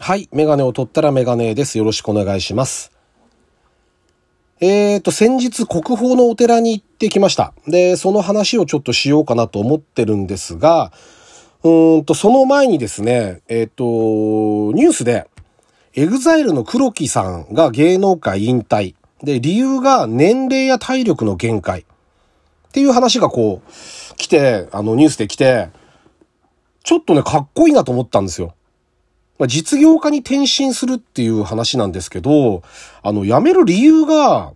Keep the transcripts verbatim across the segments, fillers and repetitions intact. はい、メガネを取ったらメガネです。よろしくお願いします。えーと、先日国宝のお寺に行ってきました。で、その話をちょっとしようかなと思ってるんですが、うーんと、その前にですね、えーと、ニュースで、エグザイル の黒木さんが芸能界引退。で、理由が年齢や体力の限界。っていう話がこう、来て、あのニュースで来て、ちょっとね、かっこいいなと思ったんですよ。まあ、実業家に転身するっていう話なんですけど、あの、辞める理由が、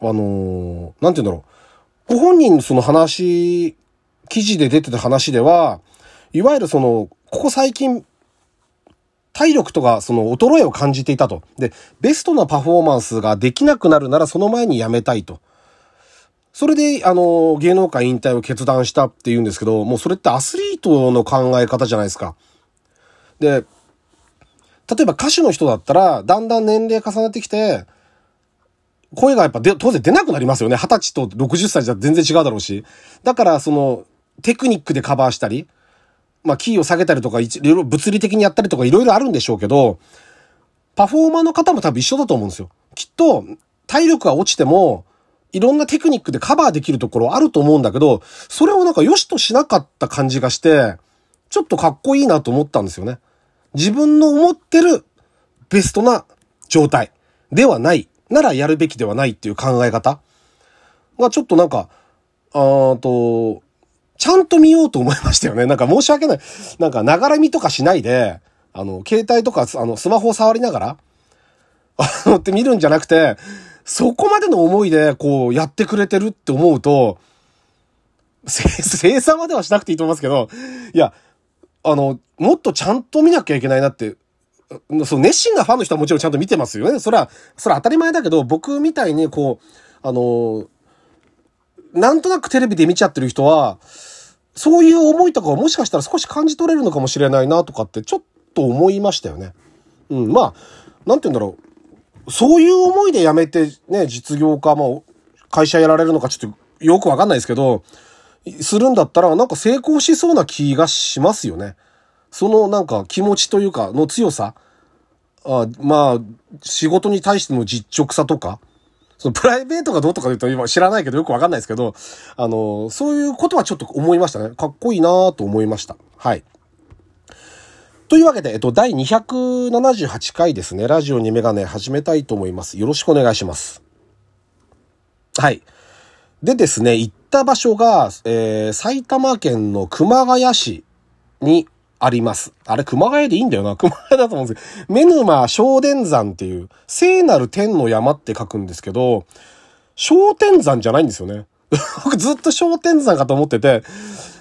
あのー、なんて言うんだろう。ご本人その話、記事で出てた話では、いわゆるその、ここ最近、体力とかその衰えを感じていたと。で、ベストなパフォーマンスができなくなるならその前に辞めたいと。それで、あの、芸能界引退を決断したって言うんですけど、もうそれってアスリートの考え方じゃないですか。で、例えば歌手の人だったら、だんだん年齢重ねてきて、声がやっぱで当然出なくなりますよね。はたちとろくじゅっさいじゃ全然違うだろうし。だから、その、テクニックでカバーしたり、まあ、キーを下げたりとか、いろいろ物理的にやったりとかいろいろあるんでしょうけど、パフォーマーの方も多分一緒だと思うんですよ。きっと、体力が落ちても、いろんなテクニックでカバーできるところあると思うんだけど、それをなんか良しとしなかった感じがして、ちょっとかっこいいなと思ったんですよね。自分の思ってるベストな状態ではない、ならやるべきではないっていう考え方がちょっとなんか、あと、ちゃんと見ようと思いましたよね。なんか申し訳ない。なんかながら見とかしないで、あの、携帯とか、あの、スマホを触りながら、あの、って見るんじゃなくて、そこまでの思いで、こう、やってくれてるって思うと、生産まではしなくていいと思いますけど、いや、あの、もっとちゃんと見なきゃいけないなって、その熱心なファンの人はもちろんちゃんと見てますよね。それは、それは当たり前だけど、僕みたいに、こう、あの、なんとなくテレビで見ちゃってる人は、そういう思いとかをもしかしたら少し感じ取れるのかもしれないなとかって、ちょっと思いましたよね。うん、まあ、なんて言うんだろう。そういう思いで辞めてね、実業家も会社やられるのかちょっとよくわかんないですけど、するんだったらなんか成功しそうな気がしますよね。そのなんか気持ちというかの強さ、あまあ、仕事に対しての実直さとか、そのプライベートがどうとか言うと今知らないけどよくわかんないですけど、あの、そういうことはちょっと思いましたね。かっこいいなぁと思いました。はい。というわけで、えっと、第にひゃくななじゅうはちかいですね、ラジオにメガネ始めたいと思います。よろしくお願いします。はい。でですね、行った場所が、えー、埼玉県の熊谷市にあります。あれ、熊谷でいいんだよな。熊谷だと思うんですけど、目沼昇天山っていう、聖なる天の山って書くんですけど、昇天山じゃないんですよね。僕ずっと昇天山かと思ってて、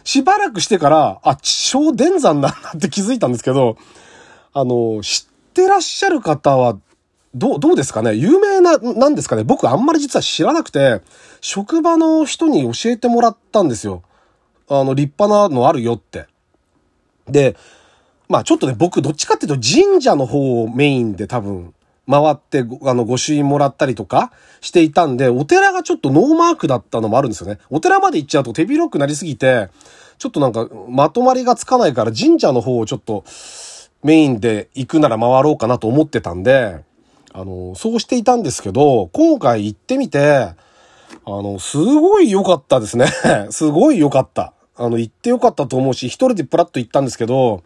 しばらくしてから、あ、昇天山なんだって気づいたんですけど、あの、知ってらっしゃる方は、どう、どうですかね？有名な、なんですかね？僕あんまり実は知らなくて、職場の人に教えてもらったんですよ。あの、立派なのあるよって。で、まあちょっとね、僕どっちかっていうと神社の方をメインで多分、回ってご、あの、ご朱印もらったりとかしていたんで、お寺がちょっとノーマークだったのもあるんですよね。お寺まで行っちゃうと手広くなりすぎて、ちょっとなんか、まとまりがつかないから神社の方をちょっと、メインで行くなら回ろうかなと思ってたんで、あの、そうしていたんですけど、今回行ってみて、あの、すごい良かったですね。すごい良かった。あの、行って良かったと思うし、一人でプラッと行ったんですけど、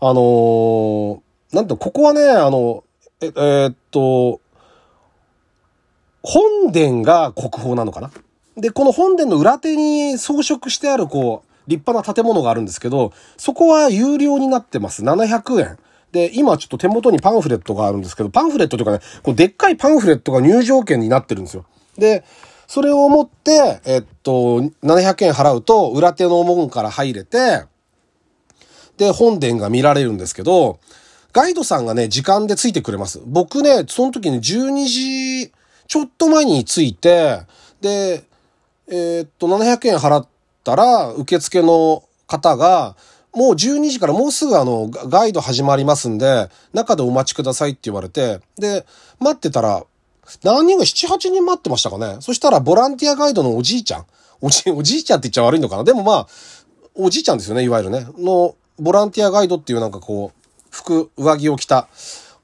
あのー、なんと、ここはね、あの、え, えー、っと、本殿が国宝なのかな。で、この本殿の裏手に装飾してある、こう、立派な建物があるんですけど、そこは有料になってます。ななひゃくえん。で、今ちょっと手元にパンフレットがあるんですけど、パンフレットというかね、こうでっかいパンフレットが入場券になってるんですよ。で、それを持って、えっと、ななひゃくえん払うと、裏手の門から入れて、で、本殿が見られるんですけど、ガイドさんがね、時間でついてくれます。僕ね、その時にじゅうにじちょっと前に着いて、で、えー、っと、ななひゃくえん払ったら、受付の方が、もうじゅうにじからもうすぐあの、ガイド始まりますんで、中でお待ちくださいって言われて、で、待ってたら、何人かなな、はちにん待ってましたかね。そしたら、ボランティアガイドのおじいちゃん。おじ、おじいちゃんって言っちゃ悪いのかな。でもまあ、おじいちゃんですよね、いわゆるね。の、ボランティアガイドっていうなんかこう、服、上着を着た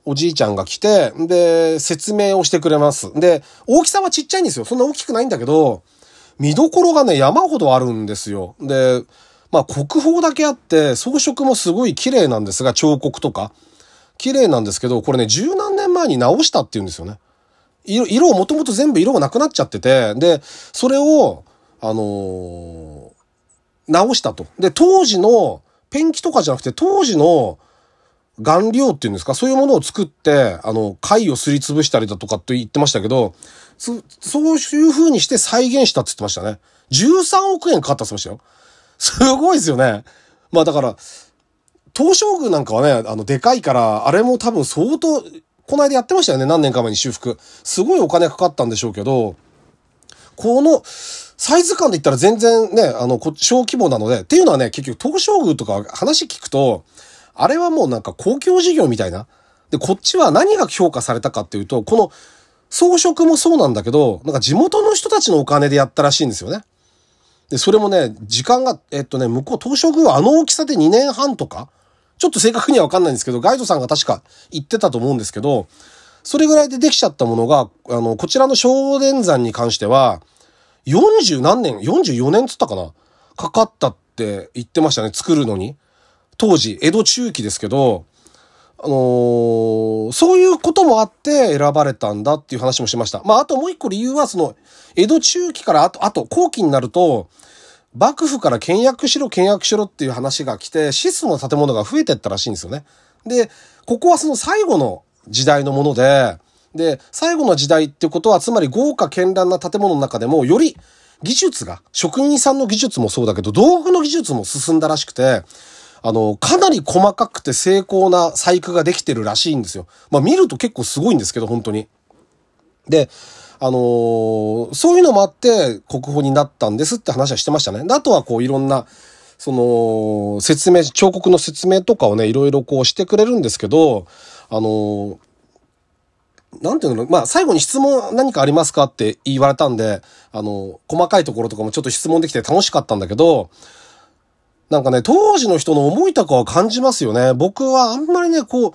おじいちゃんが来て、で、説明をしてくれます。で、大きさはちっちゃいんですよ。そんな大きくないんだけど、見どころがね、山ほどあるんですよ。で、まあ国宝だけあって、装飾もすごい綺麗なんですが、彫刻とか。綺麗なんですけど、これね、十何年前に直したって言うんですよね。色、色をもともと全部色がなくなっちゃってて、で、それを、あのー、直したと。で、当時の、ペンキとかじゃなくて、当時の、顔料っていうんですか、そういうものを作って、あの、貝をすりつぶしたりだとかって言ってましたけど、そ、そういう風にして再現したって言ってましたね。じゅうさんおくえんかかったって言ってましたよ。すごいですよね。まあだから、東照宮なんかはね、あの、でかいから、あれも多分相当、この間やってましたよね、何年か前に修復。すごいお金かかったんでしょうけど、この、サイズ感で言ったら全然ね、あの、小規模なので、っていうのはね、結局東照宮とか話聞くと、あれはもうなんか公共事業みたいな。で、こっちは何が評価されたかっていうと、この装飾もそうなんだけど、なんか地元の人たちのお金でやったらしいんですよね。で、それもね、時間が、えっとね、向こう、東照宮はあの大きさでにねんはんとか、ちょっと正確にはわかんないんですけど、ガイドさんが確か言ってたと思うんですけど、それぐらいでできちゃったものが、あの、こちらの昇殿山に関しては、よんじゅうなんねん、よんじゅうよねんつったかな、かかったって言ってましたね、作るのに。当時、江戸中期ですけど、あのー、そういうこともあって選ばれたんだっていう話もしました。まあ、あともう一個理由は、その、江戸中期からあと、あと後期になると、幕府から倹約しろ、倹約しろっていう話が来て、質素の建物が増えてったらしいんですよね。で、ここはその最後の時代のもので、で、最後の時代ってことは、つまり豪華絢爛な建物の中でも、より技術が、職人さんの技術もそうだけど、道具の技術も進んだらしくて、あの、かなり細かくて精巧な細工ができてるらしいんですよ。まあ見ると結構すごいんですけど、本当に。で、あのー、そういうのもあって国宝になったんですって話はしてましたね。で、あとはこういろんな、その、説明、彫刻の説明とかをね、いろいろこうしてくれるんですけど、あのー、なんていうの、まあ最後に質問何かありますかって言われたんで、あのー、細かいところとかもちょっと質問できて楽しかったんだけど、なんかね、当時の人の思いとかは感じますよね。僕はあんまりね、こう、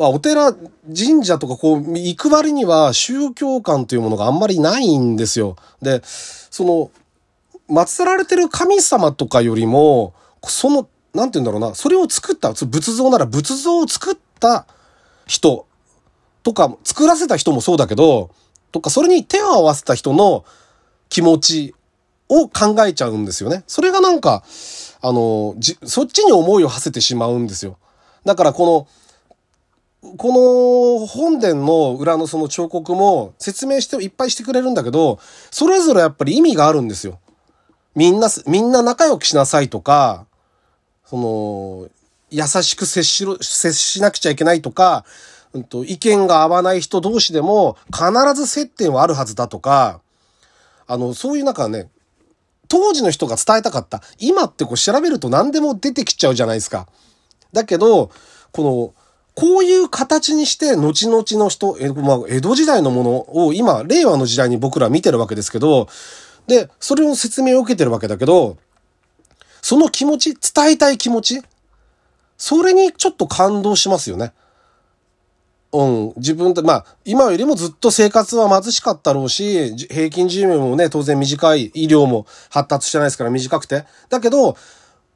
まあ、お寺、神社とかこう、行く割には宗教観というものがあんまりないんですよ。で、その、祀られてる神様とかよりも、その、なんて言うんだろうな、それを作った、仏像なら仏像を作った人とか、作らせた人もそうだけど、とか、それに手を合わせた人の気持ちを考えちゃうんですよね。それがなんか、あの、じ、そっちに思いを馳せてしまうんですよ。だからこの、この本殿の裏のその彫刻も説明して、いっぱいしてくれるんだけど、それぞれやっぱり意味があるんですよ。みんな、みんな仲良くしなさいとか、その、優しく接しろ、接しなくちゃいけないとか、うんと、意見が合わない人同士でも必ず接点はあるはずだとか、あの、そういうなんかね、当時の人が伝えたかった。今ってこう調べると何でも出てきちゃうじゃないですか。だけど、この、こういう形にして後々の人、え、まあ、江戸時代のものを今、令和の時代に僕ら見てるわけですけど、で、それを説明を受けてるわけだけど、その気持ち、伝えたい気持ち、それにちょっと感動しますよね。うん、自分で、まあ、今よりもずっと生活は貧しかったろうし、平均寿命もね、当然短い、医療も発達してないですから短くて。だけど、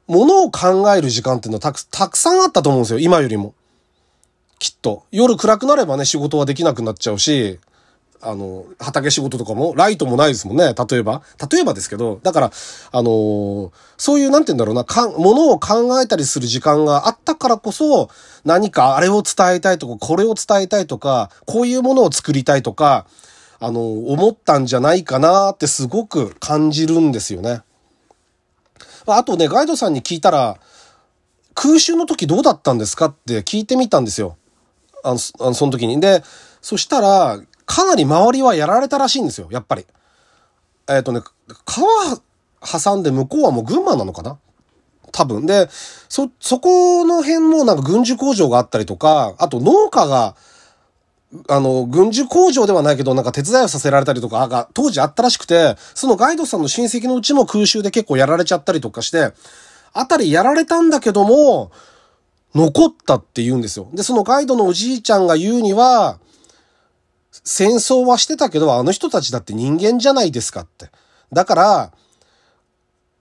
物を考える時間っていうのはたく、たくさんあったと思うんですよ、今よりも。きっと。夜暗くなればね、仕事はできなくなっちゃうし、あの、畑仕事とかも、ライトもないですもんね、例えば。例えばですけど、だから、あのー、そういう、なんて言うんだろうな、かん、物を考えたりする時間があったからこそ、何かあれを伝えたいとか、これを伝えたいとか、こういうものを作りたいとか、あのー、思ったんじゃないかなってすごく感じるんですよね。あとね、ガイドさんに聞いたら、空襲の時どうだったんですかって聞いてみたんですよ。あの、あのその時に。で、そしたら、かなり周りはやられたらしいんですよ、やっぱり。えっとね、川挟んで向こうはもう群馬なのかな？多分。で、そ、そこの辺もなんか軍需工場があったりとか、あと農家が、あの、軍需工場ではないけどなんか手伝いをさせられたりとかが当時あったらしくて、そのガイドさんの親戚のうちも空襲で結構やられちゃったりとかして、あたりやられたんだけども、残ったって言うんですよ。で、そのガイドのおじいちゃんが言うには、戦争はしてたけど、あの人たちだって人間じゃないですかって。だから、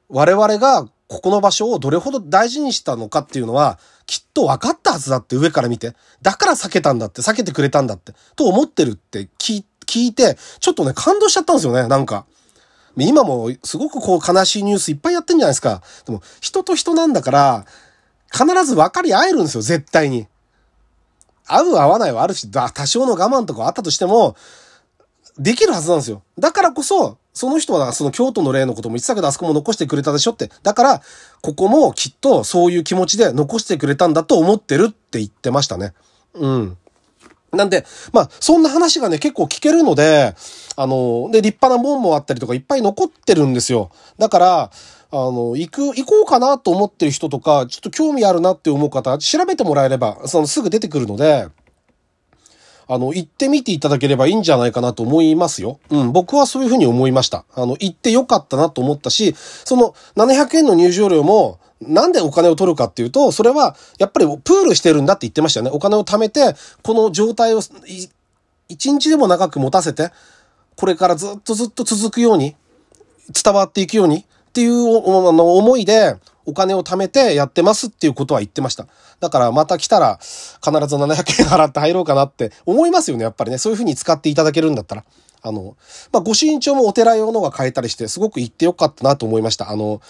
我々がここの場所をどれほど大事にしたのかっていうのは、きっと分かったはずだって、上から見て。だから避けたんだって、避けてくれたんだって、と思ってるって聞いて、ちょっとね、感動しちゃったんですよね、なんか。今もすごくこう悲しいニュースいっぱいやってんじゃないですか。でも、人と人なんだから、必ず分かり合えるんですよ、絶対に。合う合わないはあるし、多少の我慢とかあったとしても、できるはずなんですよ。だからこそ、その人はその京都の例のことも言ってたけど、あそこも残してくれたでしょって。だから、ここもきっとそういう気持ちで残してくれたんだと思ってるって言ってましたね。うん。なんで、まあ、そんな話がね、結構聞けるので、あの、で、立派な門もあったりとかいっぱい残ってるんですよ。だから、あの、行く、行こうかなと思ってる人とか、ちょっと興味あるなって思う方、調べてもらえれば、そのすぐ出てくるので、あの、行ってみていただければいいんじゃないかなと思いますよ。うん、僕はそういうふうに思いました。あの、行ってよかったなと思ったし、そのななひゃくえんの入場料も、なんでお金を取るかっていうと、それは、やっぱりプールしてるんだって言ってましたよね。お金を貯めて、この状態を一日でも長く持たせて、これからずっとずっと続くように、伝わっていくようにっていう思いで、お金を貯めてやってますっていうことは言ってました。だからまた来たら、必ずななひゃくえん払って入ろうかなって思いますよね、やっぱりね。そういうふうに使っていただけるんだったら。あの、まあ、ご身長もお寺用のが買えたりして、すごく行ってよかったなと思いました。あの、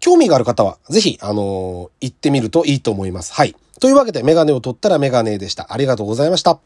興味がある方は、ぜひ、あのー、行ってみるといいと思います。はい。というわけで、メガネを取ったらメガネでした。ありがとうございました。